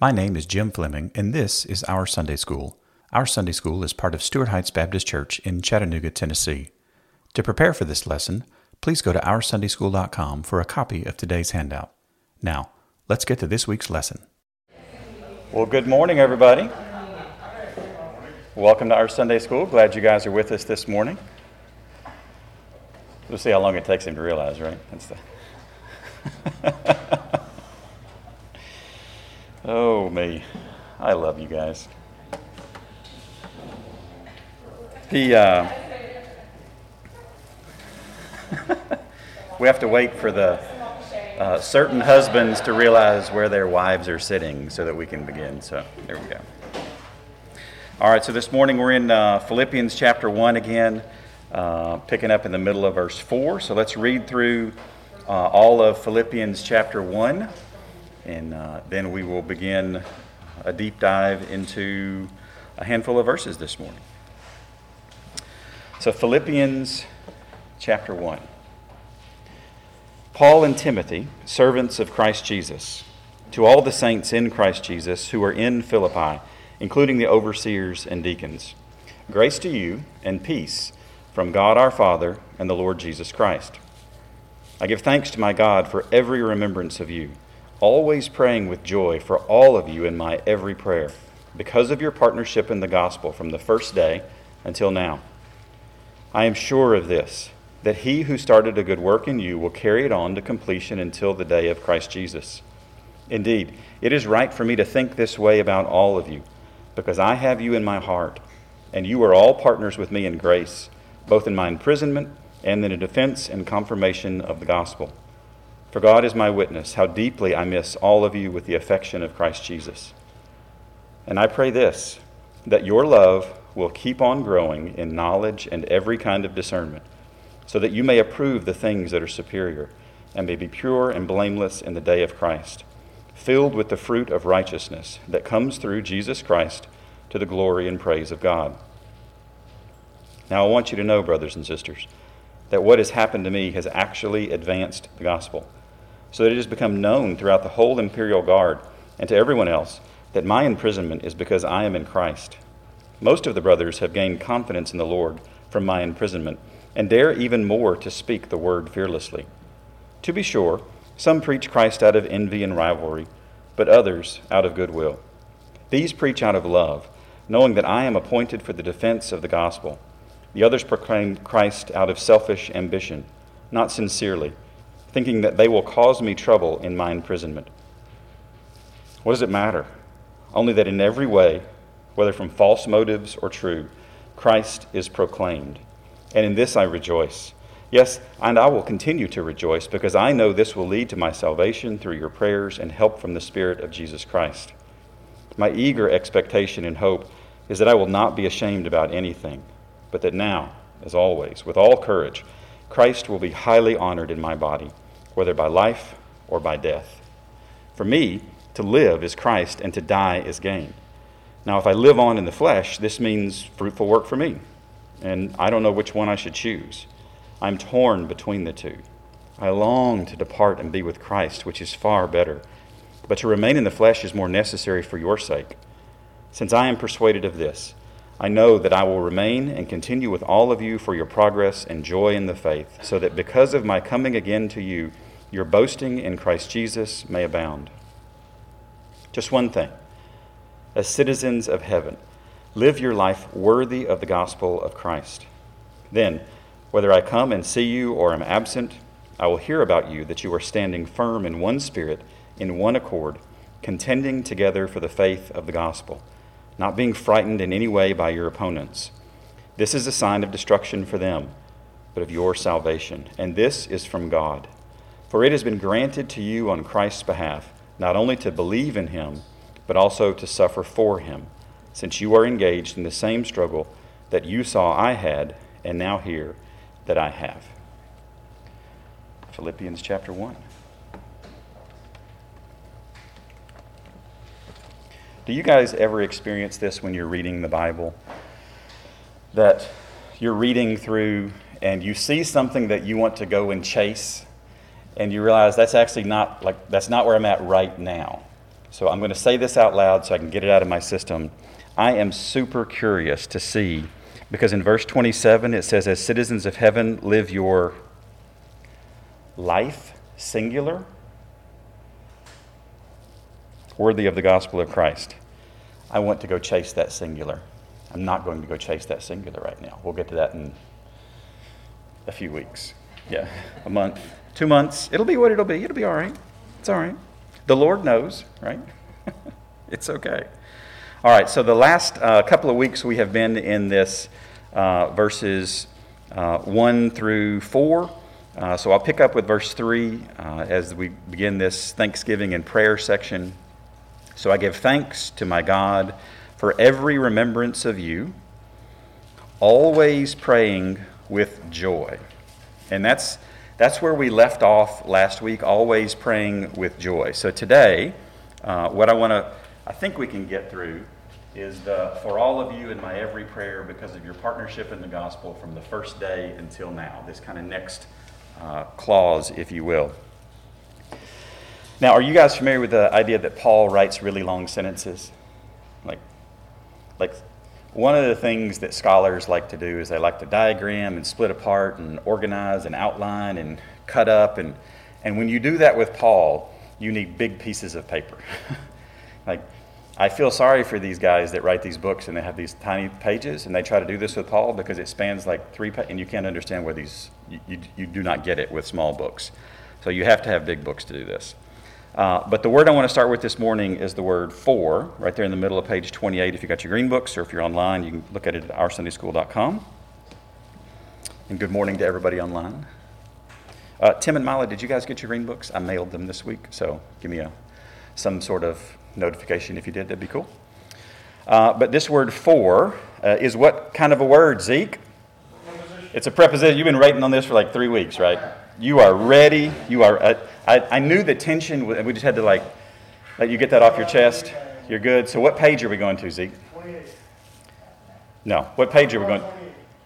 My name is Jim Fleming, and this is Our Sunday School. Our Sunday School is part of Stewart Heights Baptist Church in Chattanooga, Tennessee. To prepare for this lesson, please go to OurSundaySchool.com for a copy of today's handout. Now, let's get to this week's lesson. Well, good morning, everybody. Welcome to Our Sunday School. Glad you guys are with us this morning. We'll see how long it takes him to realize, right? Oh, me. I love you guys. We have to wait for the certain husbands to realize where their wives are sitting so that we can begin. So, there we go. All right, so this morning we're in Philippians chapter 1 again, picking up in the middle of verse 4. So let's read through all of Philippians chapter 1. And then we will begin a deep dive into a handful of verses this morning. So Philippians chapter 1. Paul and Timothy, servants of Christ Jesus, to all the saints in Christ Jesus who are in Philippi, including the overseers and deacons. Grace to you and peace from God our Father and the Lord Jesus Christ. I give thanks to my God for every remembrance of you, always praying with joy for all of you in my every prayer, because of your partnership in the gospel from the first day until now. I am sure of this, that he who started a good work in you will carry it on to completion until the day of Christ Jesus. Indeed, it is right for me to think this way about all of you, because I have you in my heart, and you are all partners with me in grace, both in my imprisonment and in the defense and confirmation of the gospel. For God is my witness, how deeply I miss all of you with the affection of Christ Jesus. And I pray this, that your love will keep on growing in knowledge and every kind of discernment, so that you may approve the things that are superior, and may be pure and blameless in the day of Christ, filled with the fruit of righteousness that comes through Jesus Christ to the glory and praise of God. Now I want you to know, brothers and sisters, that what has happened to me has actually advanced the gospel, so that it has become known throughout the whole Imperial Guard and to everyone else that my imprisonment is because I am in Christ. Most of the brothers have gained confidence in the Lord from my imprisonment and dare even more to speak the word fearlessly. To be sure, some preach Christ out of envy and rivalry, but others out of goodwill. These preach out of love, knowing that I am appointed for the defense of the gospel. The others proclaim Christ out of selfish ambition, not sincerely, thinking that they will cause me trouble in my imprisonment. What does it matter? Only that in every way, whether from false motives or true, Christ is proclaimed. And in this I rejoice. Yes, and I will continue to rejoice, because I know this will lead to my salvation through your prayers and help from the Spirit of Jesus Christ. My eager expectation and hope is that I will not be ashamed about anything, but that now, as always, with all courage, Christ will be highly honored in my body, whether by life or by death. For me, to live is Christ, and to die is gain. Now, if I live on in the flesh, this means fruitful work for me, and I don't know which one I should choose. I'm torn between the two. I long to depart and be with Christ, which is far better, but to remain in the flesh is more necessary for your sake. Since I am persuaded of this, I know that I will remain and continue with all of you for your progress and joy in the faith, so that because of my coming again to you, your boasting in Christ Jesus may abound. Just one thing. As citizens of heaven, live your life worthy of the gospel of Christ. Then, whether I come and see you or am absent, I will hear about you that you are standing firm in one spirit, in one accord, contending together for the faith of the gospel, not being frightened in any way by your opponents. This is a sign of destruction for them, but of your salvation, and this is from God. For it has been granted to you on Christ's behalf, not only to believe in him, but also to suffer for him, since you are engaged in the same struggle that you saw I had, and now hear that I have. Philippians chapter 1. Do you guys ever experience this when you're reading the Bible? That you're reading through and you see something that you want to go and chase, and you realize that's actually not where I'm at right now. So I'm going to say this out loud so I can get it out of my system. I am super curious to see, because in verse 27 it says, as citizens of heaven, live your life, singular, worthy of the gospel of Christ. I want to go chase that singular. I'm not going to go chase that singular right now. We'll get to that in a few weeks. Yeah, a month, 2 months. It'll be what it'll be. It'll be all right. It's all right. The Lord knows, right? It's okay. All right, so the last couple of weeks we have been in this verses 1 through 4. So I'll pick up with verse 3 as we begin this Thanksgiving and prayer section. So I give thanks to my God for every remembrance of you, always praying with joy. And that's where we left off last week, always praying with joy. So today, what I think we can get through is for all of you in my every prayer because of your partnership in the gospel from the first day until now, this kind of next clause, if you will. Now, are you guys familiar with the idea that Paul writes really long sentences? Like one of the things that scholars like to do is they like to diagram and split apart and organize and outline and cut up. And when you do that with Paul, you need big pieces of paper. Like, I feel sorry for these guys that write these books and they have these tiny pages, and they try to do this with Paul because it spans like three pages, and you can't understand where these, you do not get it with small books. So you have to have big books to do this. But the word I want to start with this morning is the word for, right there in the middle of page 28 if you got your green books, or if you're online, you can look at it at OurSundaySchool.com. And good morning to everybody online. Tim and Mila, did you guys get your green books? I mailed them this week, so give me some sort of notification if you did. That'd be cool. But this word for is what kind of a word, Zeke? It's a preposition. You've been writing on this for like 3 weeks, right? You are ready. You are... I knew the tension, we just had to like let you get that off your chest. You're good. So what page are we going to, Zeke? 28. No. What page are we going to?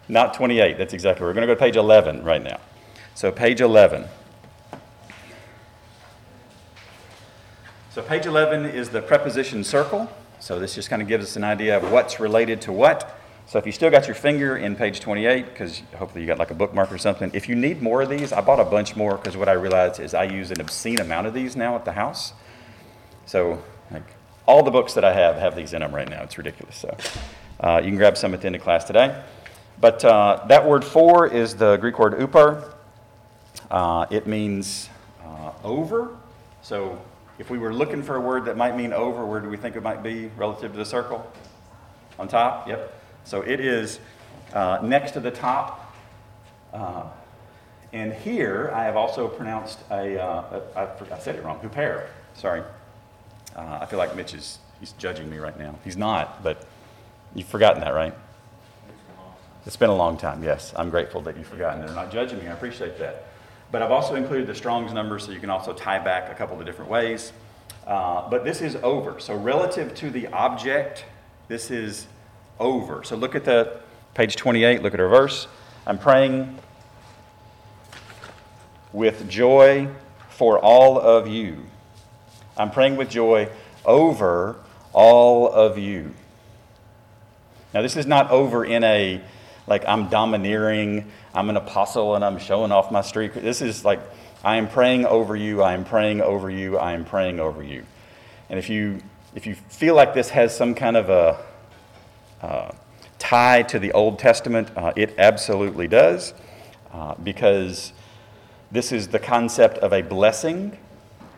Not 28. That's exactly. We're going to go to page 11 right now. So page 11. So page 11 is the preposition circle. So this just kind of gives us an idea of what's related to what. So if you still got your finger in page 28, because hopefully you got like a bookmark or something, if you need more of these, I bought a bunch more because what I realized is I use an obscene amount of these now at the house. So like all the books that I have these in them right now. It's ridiculous. So you can grab some at the end of class today. But that word for is the Greek word Hupair. It means over. So if we were looking for a word that might mean over, where do we think it might be relative to the circle? On top? Yep. So it is next to the top, and here I have also pronounced I said it wrong, Hupair, sorry. I feel like Mitch he's judging me right now. He's not, but you've forgotten that, right? It's been a long time, yes. I'm grateful that you've forgotten it. They're not judging me, I appreciate that. But I've also included the Strong's number so you can also tie back a couple of different ways. But this is over, so relative to the object, this is over. So look at the page 28, look at our verse. I'm praying with joy for all of you. I'm praying with joy over all of you. Now this is not over in a, like I'm domineering, I'm an apostle and I'm showing off my streak. This is like, I am praying over you, I am praying over you, I am praying over you. And if you feel like this has some kind of a tie to the Old Testament, it absolutely does, because this is the concept of a blessing,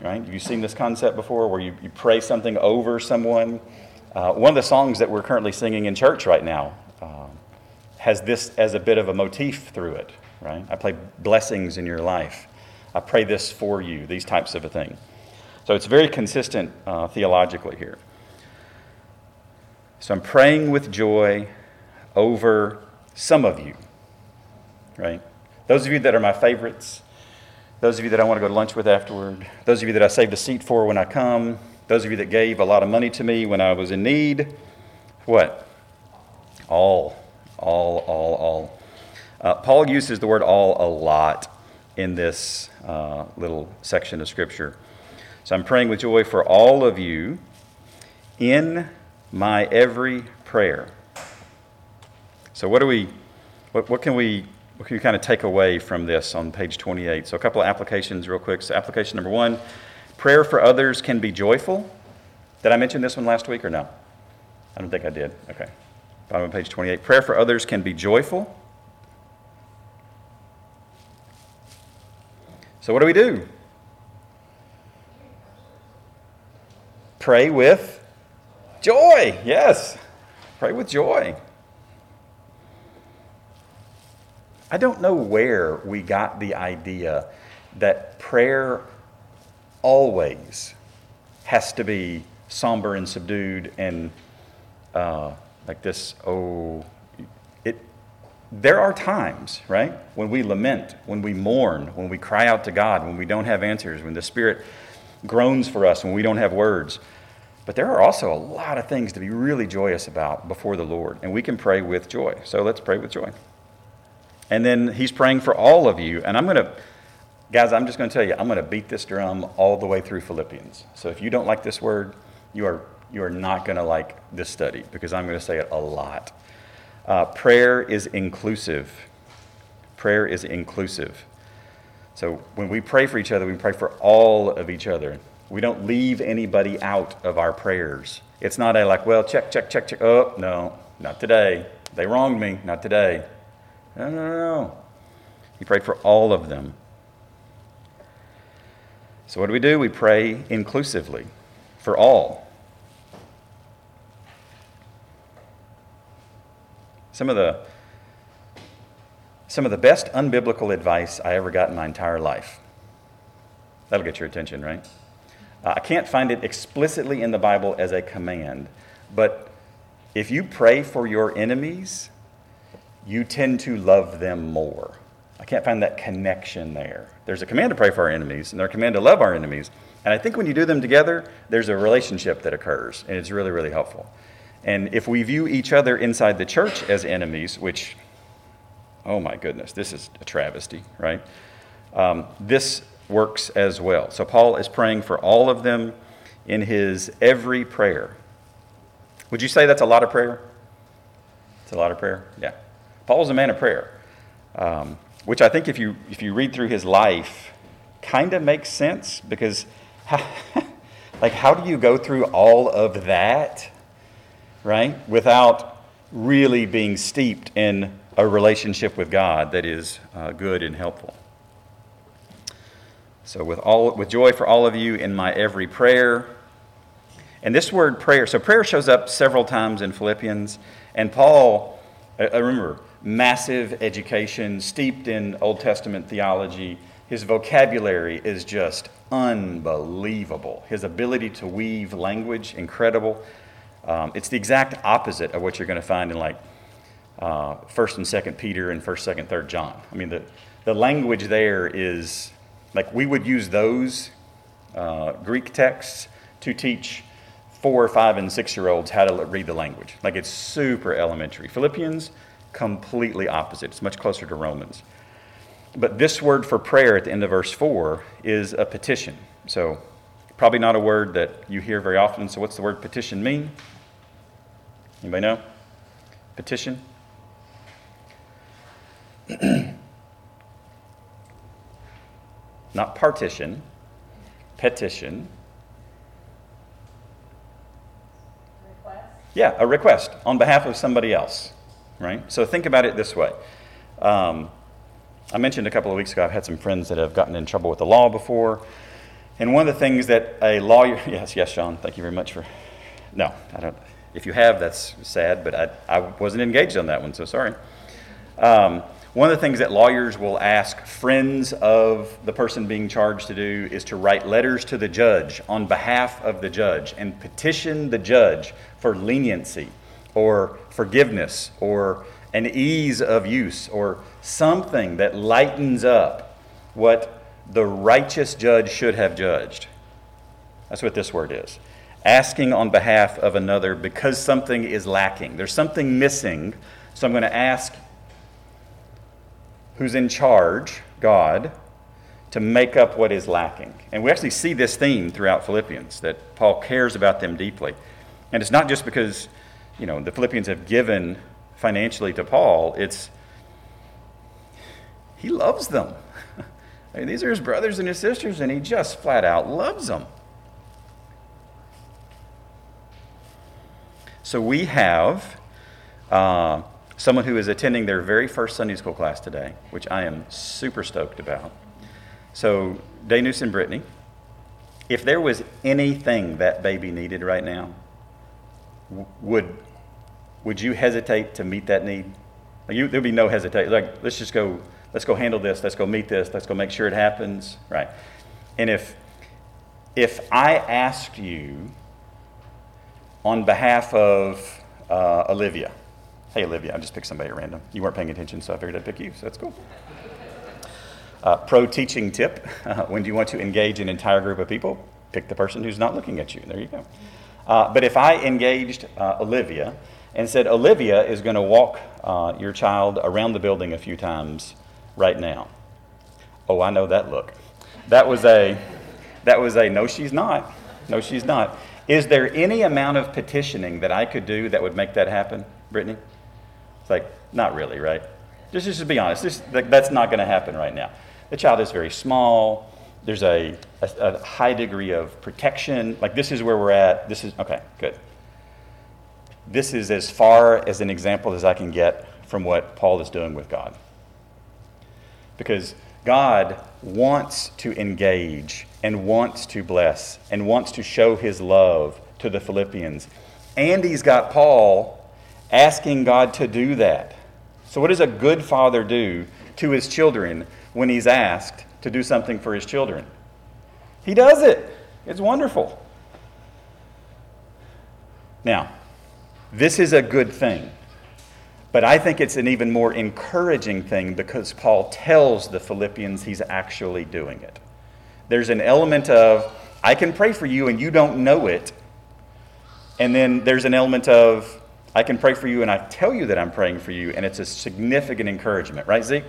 right? You've seen this concept before where you pray something over someone. One of the songs that we're currently singing in church right now has this as a bit of a motif through it, right? I play blessings in your life. I pray this for you, these types of a thing. So it's very consistent theologically here. So I'm praying with joy over some of you, right? Those of you that are my favorites, those of you that I want to go to lunch with afterward, those of you that I saved a seat for when I come, those of you that gave a lot of money to me when I was in need, what? All. Paul uses the word all a lot in this little section of Scripture. So I'm praying with joy for all of you in my every prayer. So what can we kind of take away from this on page 28? So a couple of applications real quick. So application number one, prayer for others can be joyful. Did I mention this one last week or no? I don't think I did. Okay. Bottom of page 28. Prayer for others can be joyful. So what do? Pray with joy. Yes. Pray with joy. I don't know where we got the idea that prayer always has to be somber and subdued and like this. There are times, right, when we lament, when we mourn, when we cry out to God, when we don't have answers, when the Spirit groans for us, when we don't have words. But there are also a lot of things to be really joyous about before the Lord, and we can pray with joy. So let's pray with joy. And then he's praying for all of you. And I'm going to beat this drum all the way through Philippians. So if you don't like this word, you are not going to like this study, because I'm going to say it a lot. Prayer is inclusive. Prayer is inclusive. So when we pray for each other, we pray for all of each other. We don't leave anybody out of our prayers. It's not check. Oh, no, not today. They wronged me. Not today. No. He prayed for all of them. So what do? We pray inclusively for all. Some of the best unbiblical advice I ever got in my entire life. That'll get your attention, right? I can't find it explicitly in the Bible as a command, but if you pray for your enemies, you tend to love them more. I can't find that connection there. There's a command to pray for our enemies, and there's a command to love our enemies. And I think when you do them together, there's a relationship that occurs, and it's really, really helpful. And if we view each other inside the church as enemies, which, oh my goodness, this is a travesty, right? This works as well. So Paul is praying for all of them in his every prayer. Would you say that's a lot of prayer? It's a lot of prayer? Yeah. Paul's a man of prayer, which I think if you read through his life, kind of makes sense, because how do you go through all of that, right, without really being steeped in a relationship with God that is good and helpful? So with joy for all of you in my every prayer. And this word prayer, so prayer shows up several times in Philippians, and Paul, I remember, massive education, steeped in Old Testament theology. His vocabulary is just unbelievable. His ability to weave language, incredible. It's the exact opposite of what you're going to find in First and Second Peter and First, Second, Third John. I mean, the language there is like we would use those Greek texts to teach 4-, 5-, and 6-year-olds how to read the language. Like, it's super elementary. Philippians, completely opposite. It's much closer to Romans. But this word for prayer at the end of verse 4 is a petition. So probably not a word that you hear very often. So what's the word petition mean? Anybody know? Petition? Not partition. Petition. Request? Yeah, a request on behalf of somebody else, right? So think about it this way. I mentioned a couple of weeks ago I've had some friends that have gotten in trouble with the law before. And one of the things that a lawyer... Yes, Sean, thank you very much for... No, I don't... If you have, that's sad, but I wasn't engaged on that one, so sorry. One of the things that lawyers will ask friends of the person being charged to do is to write letters to the judge on behalf of the judge and petition the judge for leniency or forgiveness or an ease of use or something that lightens up what the righteous judge should have judged. That's what this word is. Asking on behalf of another because something is lacking. There's something missing, so I'm going to ask who's in charge, God, to make up what is lacking. And we actually see this theme throughout Philippians, that Paul cares about them deeply. And it's not just because, you know, the Philippians have given financially to Paul. It's, he loves them. I mean, these are his brothers and his sisters, and he just flat out loves them. So we have someone who is attending their very first Sunday school class today, which I am super stoked about. So, Danus and Brittany, if there was anything that baby needed right now, would you hesitate to meet that need? Like, there'd be no hesitation. Like, let's go handle this. Let's go meet this. Let's go make sure it happens. Right. And if I asked you on behalf of Olivia, hey, Olivia, I just picked somebody at random. You weren't paying attention, so I figured I'd pick you. So that's cool. Pro teaching tip, when do you want to engage an entire group of people? Pick the person who's not looking at you. There you go. But if I engaged Olivia and said, Olivia is going to walk your child around the building a few times right now. Oh, I know that look. That was a no, she's not. No, she's not. Is there any amount of petitioning that I could do that would make that happen, Brittany? It's like, not really, right? Just to be honest, that's not going to happen right now. The child is very small. There's a high degree of protection. Like, this is where we're at. This is, okay, good. This is as far as an example as I can get from what Paul is doing with God. Because God wants to engage and wants to bless and wants to show his love to the Philippians. And he's got Paul asking God to do that. So what does a good father do to his children when he's asked to do something for his children? He does it. It's wonderful. Now, this is a good thing, but I think it's an even more encouraging thing because Paul tells the Philippians he's actually doing it. There's an element of, I can pray for you and you don't know it. And then there's an element of, I can pray for you and I tell you that I'm praying for you, and it's a significant encouragement. Right, Zeke?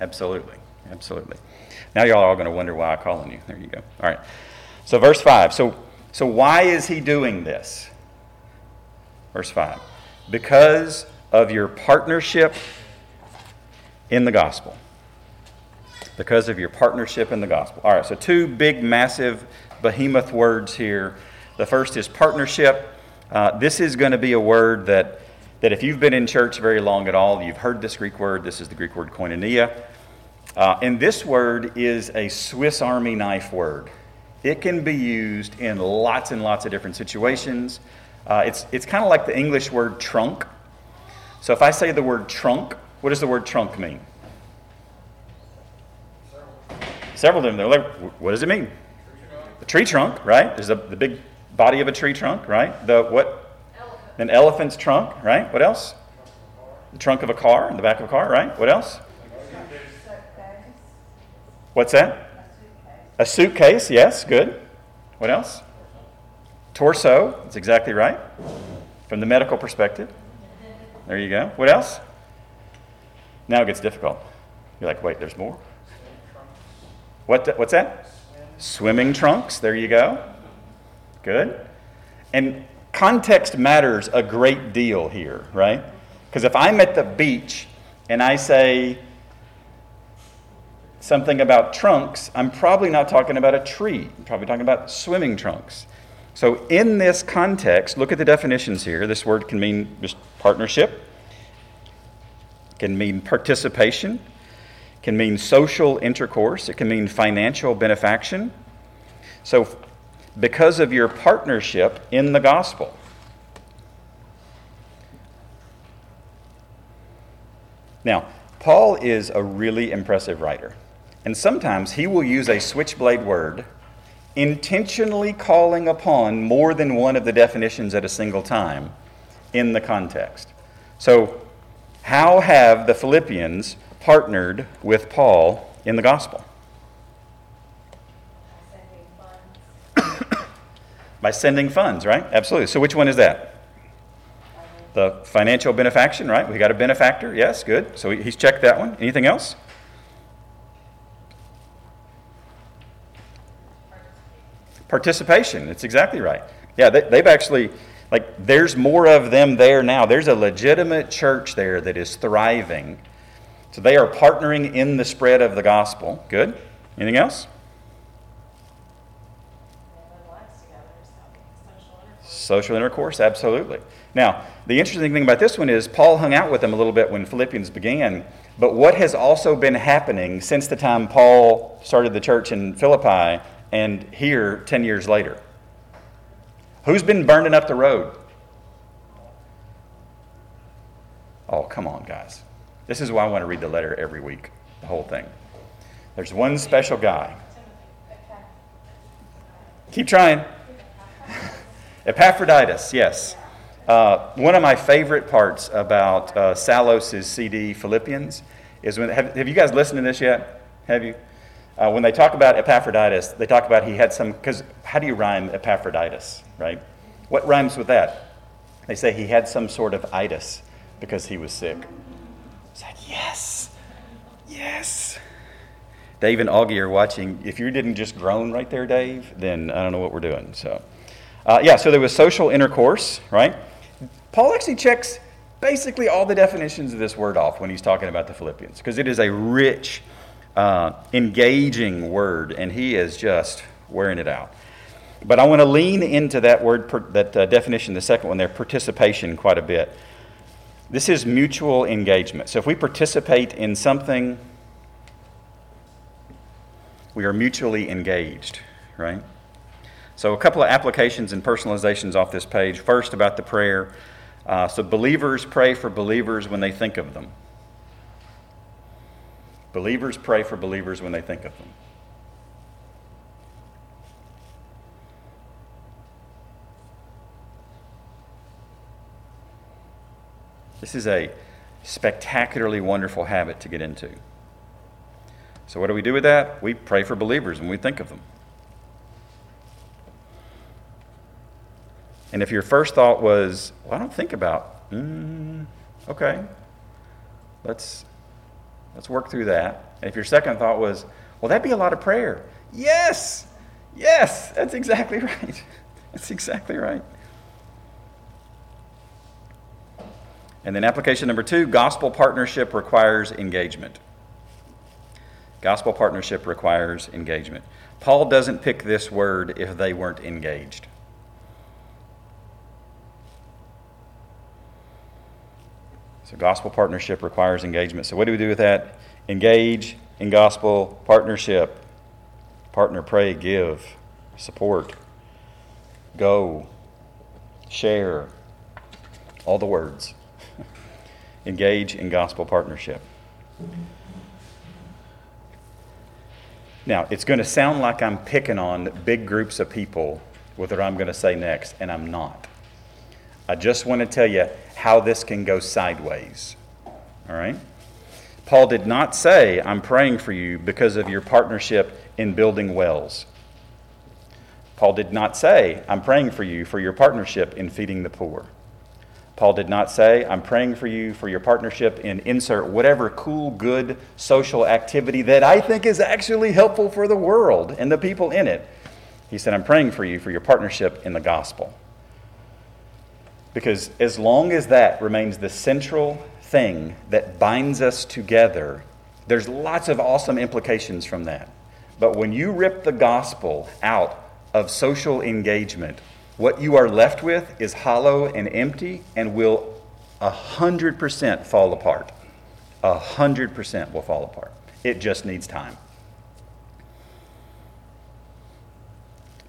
Absolutely. Absolutely. Now y'all are all going to wonder why I'm calling you. There you go. All right. So verse 5. So why is he doing this? Verse 5. Because of your partnership in the gospel. Because of your partnership in the gospel. All right. So two big, massive, behemoth words here. The first is partnership. This is going to be a word that if you've been in church very long at all, you've heard this Greek word. This is the Greek word koinonia. And this word is a Swiss Army knife word. It can be used in lots and lots of different situations. It's kind of like the English word trunk. So if I say the word trunk, what does the word trunk mean? Several of them. They're like, what does it mean? A tree trunk, right? There's the big body of a tree trunk, right? The what? Elephant. An elephant's trunk, right? What else? The trunk of a car, in the back of a car, right? What else? What's that? A suitcase. A suitcase, yes, good. What else? Torso, that's exactly right. From the medical perspective. There you go. What else? Now it gets difficult. You're like, wait, there's more? What's that? Swimming trunks, there you go. Good. And context matters a great deal here, right? Because if I'm at the beach and I say something about trunks, I'm probably not talking about a tree. I'm probably talking about swimming trunks. So in this context, look at the definitions here. This word can mean just partnership, can mean participation, can mean social intercourse, it can mean financial benefaction. So because of your partnership in the gospel. Now, Paul is a really impressive writer. And sometimes he will use a switchblade word, intentionally calling upon more than one of the definitions at a single time in the context. So, how have the Philippians partnered with Paul in the gospel? By sending funds, right? Absolutely. So which one is that? The financial benefaction, right? We got a benefactor. Yes, good. So he's checked that one. Anything else? Participation. It's exactly right. Yeah, they've actually, like, there's more of them there now. There's a legitimate church there that is thriving. So they are partnering in the spread of the gospel. Good. Anything else? Social intercourse, absolutely. Now, the interesting thing about this one is Paul hung out with them a little bit when Philippians began, but what has also been happening since the time Paul started the church in Philippi and here 10 years later? Who's been burning up the road? Oh, come on, guys. This is why I want to read the letter every week, the whole thing. There's one special guy. Keep trying. Epaphroditus, yes. One of my favorite parts about Salos' CD, Philippians, is when, have you guys listened to this yet? Have you? When they talk about Epaphroditus, they talk about he had some, because how do you rhyme Epaphroditus, right? What rhymes with that? They say he had some sort of itis because he was sick. It's like, yes, yes. Dave and Augie are watching. If you didn't just groan right there, Dave, then I don't know what we're doing, so. So there was social intercourse, right? Paul actually checks basically all the definitions of this word off when he's talking about the Philippians, because it is a rich, engaging word, and he is just wearing it out. But I want to lean into that word, that definition, the second one there, participation, quite a bit. This is mutual engagement. So if we participate in something, we are mutually engaged, right? So a couple of applications and personalizations off this page. First, about the prayer. So believers pray for believers when they think of them. Believers pray for believers when they think of them. This is a spectacularly wonderful habit to get into. So what do we do with that? We pray for believers when we think of them. And if your first thought was, well, I don't think about, okay, let's work through that. And if your second thought was, well, that'd be a lot of prayer. Yes, yes, that's exactly right. That's exactly right. And then application number 2, gospel partnership requires engagement. Gospel partnership requires engagement. Paul doesn't pick this word if they weren't engaged. So gospel partnership requires engagement. So what do we do with that? Engage in gospel partnership. Partner, pray, give, support, go, share, all the words. Engage in gospel partnership. Now, it's going to sound like I'm picking on big groups of people with what I'm going to say next, and I'm not. I just want to tell you how this can go sideways, all right? Paul did not say, I'm praying for you because of your partnership in building wells. Paul did not say, I'm praying for you for your partnership in feeding the poor. Paul did not say, I'm praying for you for your partnership in insert whatever cool, good social activity that I think is actually helpful for the world and the people in it. He said, I'm praying for you for your partnership in the gospel. Because as long as that remains the central thing that binds us together, there's lots of awesome implications from that. But when you rip the gospel out of social engagement, what you are left with is hollow and empty and will 100% fall apart. 100% will fall apart. It just needs time.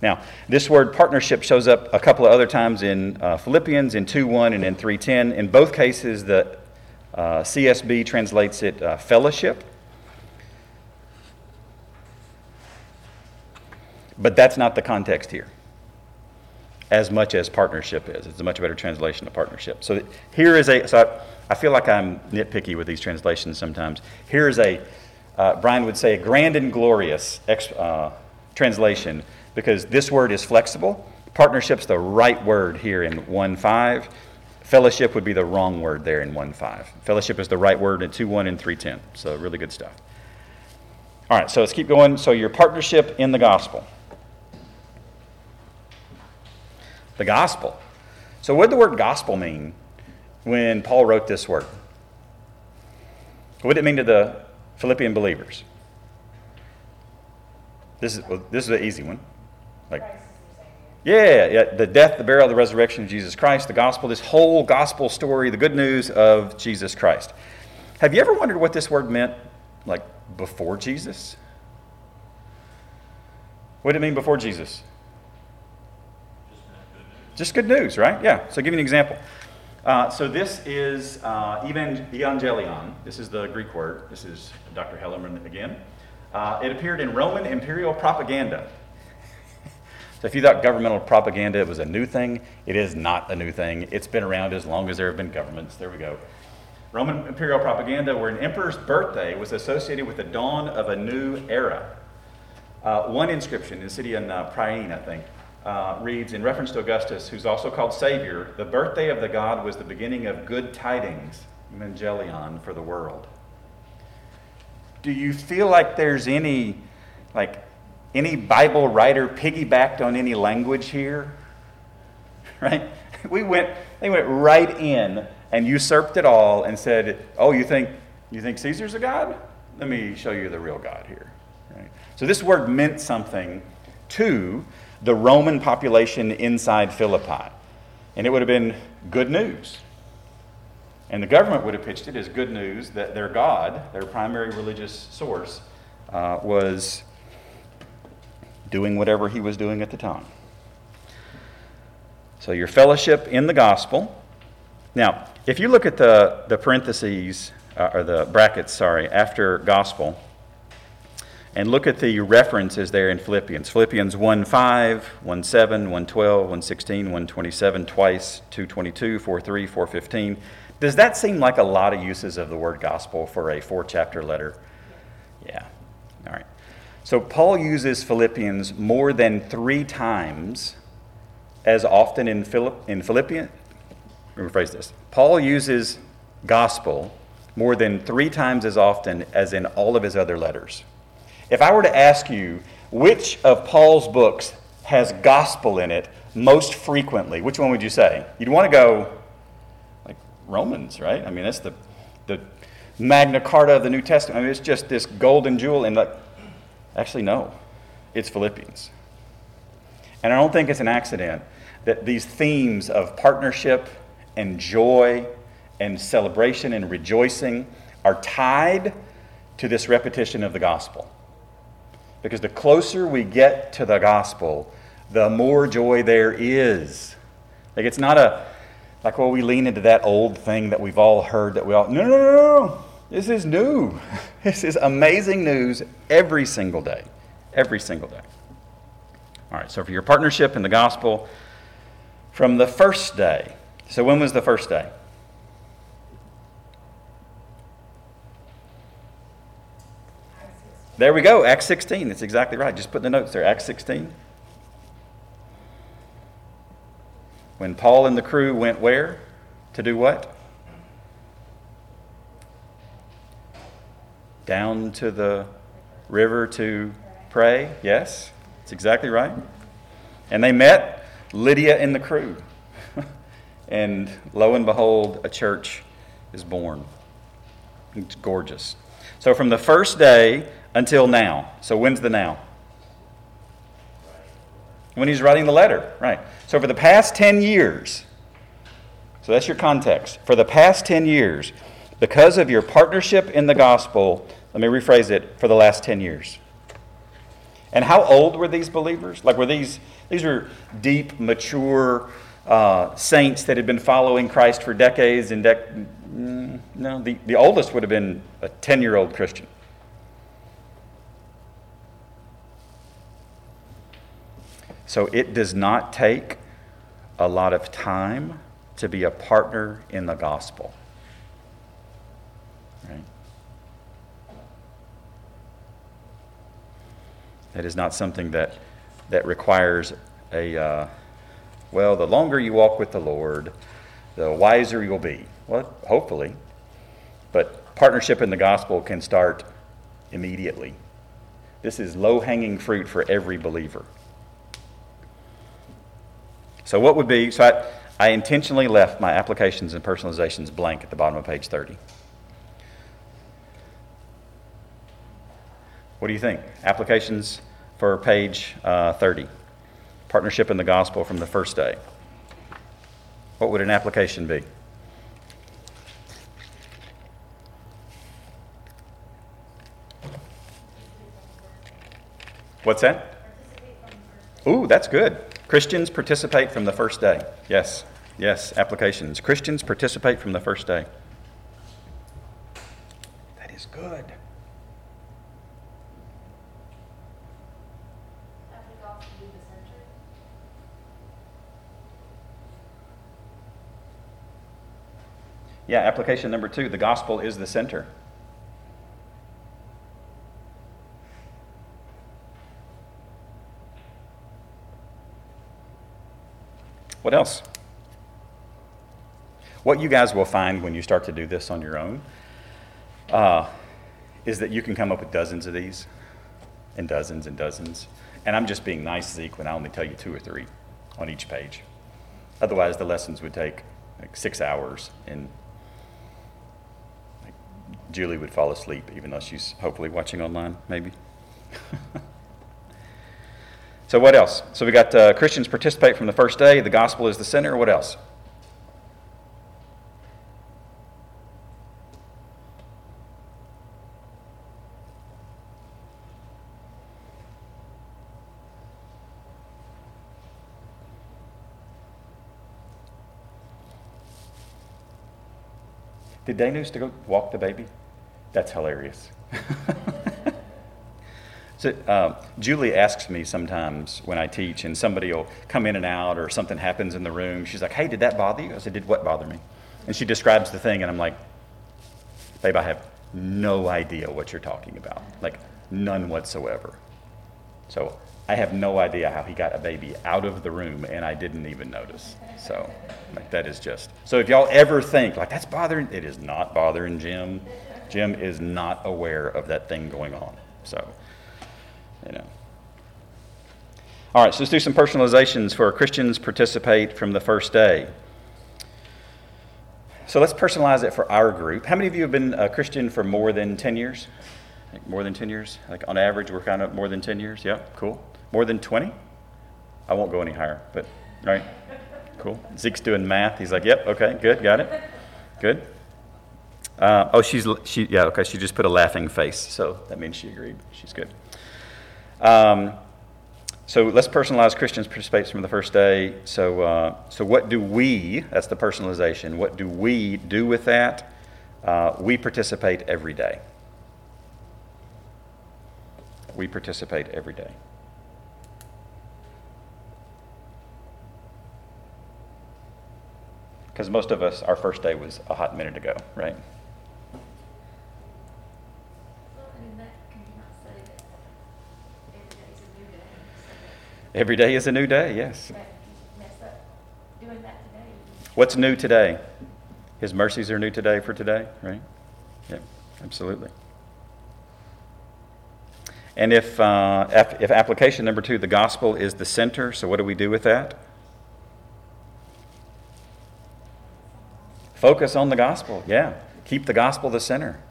Now, this word partnership shows up a couple of other times in Philippians, in 2:1 and in 3:10. In both cases, the CSB translates it fellowship. But that's not the context here, as much as partnership is. It's a much better translation of partnership. So here is a, so I feel like I'm nitpicky with these translations sometimes. Here is a, Brian would say, a grand and glorious translation. Because this word is flexible. Partnership's the right word here in 1:5. Fellowship would be the wrong word there in 1:5. Fellowship is the right word in 2:1 and 3:10. So really good stuff. All right, so let's keep going. So your partnership in the gospel. the gospel. So what did the word gospel mean when Paul wrote this word? What did it mean to the Philippian believers? This is an easy one. Like, yeah, the death, the burial, the resurrection of Jesus Christ, the gospel, this whole gospel story, the good news of Jesus Christ. Have you ever wondered what this word meant, like, before Jesus? What did it mean before Jesus? Just good news, right? Yeah, so give you an example. So this is Evangelion. This is the Greek word. This is Dr. Hellerman again. It appeared in Roman imperial propaganda. So if you thought governmental propaganda was a new thing, it is not a new thing. It's been around as long as there have been governments. There we go. Roman imperial propaganda, where an emperor's birthday was associated with the dawn of a new era. One inscription in the city in Priene, I think, reads, in reference to Augustus, who's also called Savior, the birthday of the God was the beginning of good tidings, Evangelion, for the world. Do you feel like there's any Bible writer piggybacked on any language here? Right? They went right in and usurped it all and said, oh, you think Caesar's a god? Let me show you the real God here. Right? So this word meant something to the Roman population inside Philippi. And it would have been good news. And the government would have pitched it as good news that their God, their primary religious source, was doing whatever he was doing at the time. So your fellowship in the gospel. Now, if you look at the parentheses, or the brackets, after gospel, and look at the references there in Philippians. Philippians 1:5, 1:7, 1:12, 1:16, 1:27, twice, 2:22, 4:3, 4:15. Does that seem like a lot of uses of the word gospel for a 4-chapter letter? Yeah. All right. So Paul uses Philippians more than 3 times as often in Philippians. Let me rephrase this. Paul uses gospel more than 3 times as often as in all of his other letters. If I were to ask you which of Paul's books has gospel in it most frequently, which one would you say? You'd want to go like Romans, right? I mean, that's the Magna Carta of the New Testament. I mean, it's just this golden jewel in the... Actually, no. It's Philippians. And I don't think it's an accident that these themes of partnership and joy and celebration and rejoicing are tied to this repetition of the gospel. Because the closer we get to the gospel, the more joy there is. Like, it's not well, we lean into that old thing that we've all heard no. This is new. This is amazing news every single day. Every single day. All right, so for your partnership in the gospel, from the first day. So when was the first day? There we go, Acts 16. That's exactly right. Just put the notes there, Acts 16. When Paul and the crew went where? To do what? Down to the river to pray. Yes, that's exactly right. And they met Lydia and the crew. And lo and behold, a church is born. It's gorgeous. So from the first day until now. So when's the now? When he's writing the letter, right. So for the past 10 years, so that's your context. For the past 10 years, because of your partnership in the gospel, let me rephrase it, for the last 10 years. And how old were these believers? Like, were these were deep, mature saints that had been following Christ for decades and decades? No, the oldest would have been a 10-year-old Christian. So it does not take a lot of time to be a partner in the gospel. Right? That is not something that requires a... the longer you walk with the Lord, the wiser you'll be. Well, hopefully. But partnership in the gospel can start immediately. This is low-hanging fruit for every believer. So what would be, I intentionally left my applications and personalizations blank at the bottom of page 30. What do you think? Applications for page 30. Partnership in the gospel from the first day. What would an application be? What's that? Ooh, that's good. Christians participate from the first day. Yes, yes, applications. Christians participate from the first day. That is good. Yeah, application number 2, the gospel is the center. What else? What you guys will find when you start to do this on your own is that you can come up with dozens of these and dozens and dozens. And I'm just being nice, Zeke, when I only tell you 2 or 3 on each page. Otherwise, the lessons would take like 6 hours and Julie would fall asleep, even though she's hopefully watching online, maybe. So what else? So we got Christians participate from the first day. The gospel is the center. What else? Did Danus to go walk the baby? That's hilarious. So, Julie asks me sometimes when I teach, and somebody will come in and out or something happens in the room. She's like, hey, did that bother you? I said, did what bother me? And she describes the thing, and I'm like, babe, I have no idea what you're talking about. Like, none whatsoever. So I have no idea how he got a baby out of the room, and I didn't even notice. So like, that is just. So if y'all ever think, like, that's bothering, it is not bothering Jim. Jim is not aware of that thing going on. So. You know. All right, so let's do some personalizations for Christians participate from the first day. So let's personalize it for our group. How many of you have been a Christian for more than 10 years? Like more than 10 years? Like on average, we're kind of more than 10 years? Yeah, cool. More than 20? I won't go any higher, but all right, cool. Zeke's doing math. He's like, yep, okay, good, got it. Good. She just put a laughing face, so that means she agreed. She's good. So let's personalize Christians participate from the first day. So what do we, that's the personalization, what do we do with that? We participate every day. We participate every day. Because most of us, our first day was a hot minute ago, right? Every day is a new day, yes. What's new today? His mercies are new today for today, right? Yeah, absolutely. And if application number 2, the gospel is the center, so what do we do with that? Focus on the gospel, yeah. Keep the gospel the center.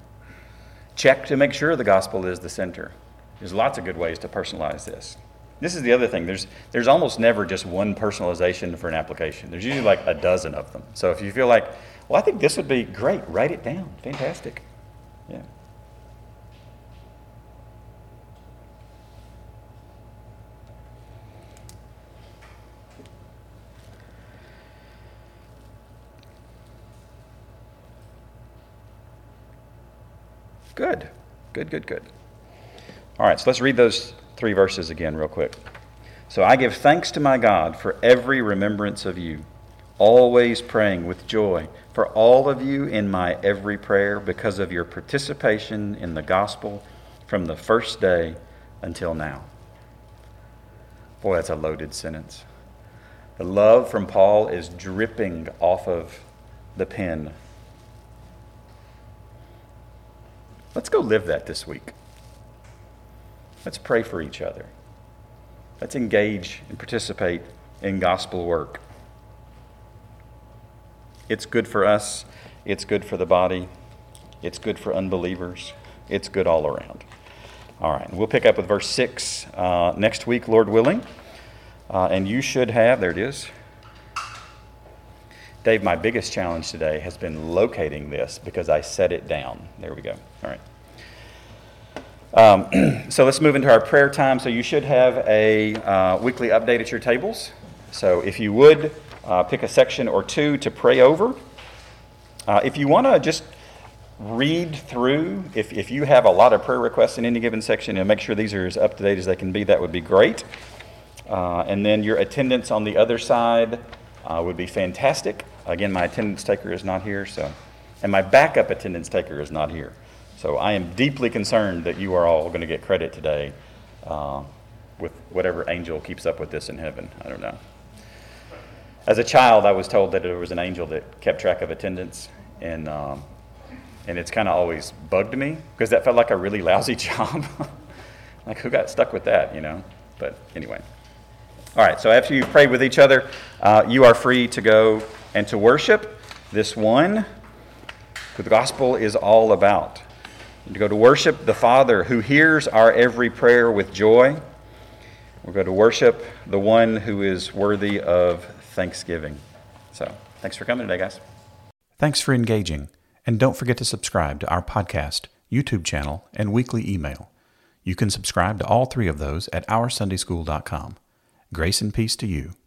Check to make sure the gospel is the center. There's lots of good ways to personalize this. This is the other thing. There's almost never just one personalization for an application. There's usually like a dozen of them. So if you feel like, well, I think this would be great, write it down. Fantastic. Yeah. Good. Good. All right, so let's read those 3 verses again real quick. So I give thanks to my God for every remembrance of you, always praying with joy for all of you in my every prayer because of your participation in the gospel from the first day until now. Boy, that's a loaded sentence. The love from Paul is dripping off of the pen. Let's go live that this week. Let's pray for each other. Let's engage and participate in gospel work. It's good for us. It's good for the body. It's good for unbelievers. It's good all around. All right, we'll pick up with verse 6 next week, Lord willing. And you should have, there it is. Dave, my biggest challenge today has been locating this because I set it down. There we go. All right. So let's move into our prayer time. So you should have a weekly update at your tables. So if you would, pick a section or two to pray over. If you want to just read through, if you have a lot of prayer requests in any given section and make sure these are as up to date as they can be, that would be great. And then your attendance on the other side would be fantastic. Again, my attendance taker is not here, and my backup attendance taker is not here. So I am deeply concerned that you are all going to get credit today with whatever angel keeps up with this in heaven. I don't know. As a child, I was told that there was an angel that kept track of attendance, and it's kind of always bugged me because that felt like a really lousy job. Like, who got stuck with that, you know? But anyway. All right, so after you've prayed with each other, you are free to go and to worship this one who the gospel is all about. To go to worship the Father who hears our every prayer with joy. We're going to worship the one who is worthy of thanksgiving. So, thanks for coming today, guys. Thanks for engaging. And don't forget to subscribe to our podcast, YouTube channel, and weekly email. You can subscribe to all three of those at OurSundaySchool.com. Grace and peace to you.